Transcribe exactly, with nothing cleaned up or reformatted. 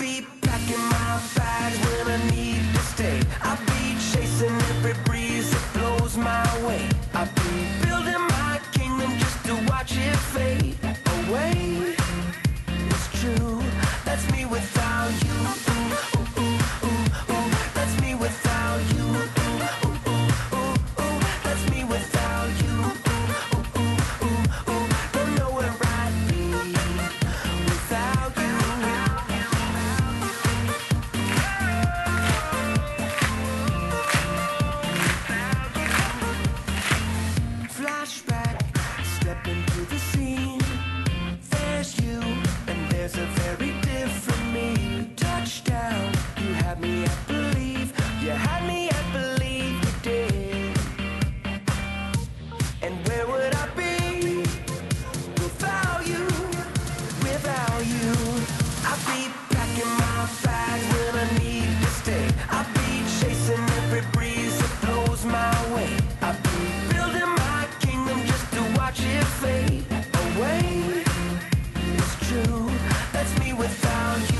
be packing my bags when I need to stay. I'll be chasing every breeze that blows my way. I'll be building my kingdom just to watch it fade away. It's true, that's me without you. Ooh, ooh, ooh, ooh, ooh. That's me without you. Ooh, ooh, ooh, ooh, ooh. That's me without you. Ooh, ooh, ooh, ooh, ooh. Don't know where I'd be without you. Flashback, stepping through the scene. There's you, and there's a very different me. Touchdown, you had me at believe. You had me at believe you did. And where would I be without you? Without you, I'd be packing my bags when I need to stay. I'd be chasing every breeze that blows my way. I'd be building my kingdom just to watch it fade away. It's true, that's me without you.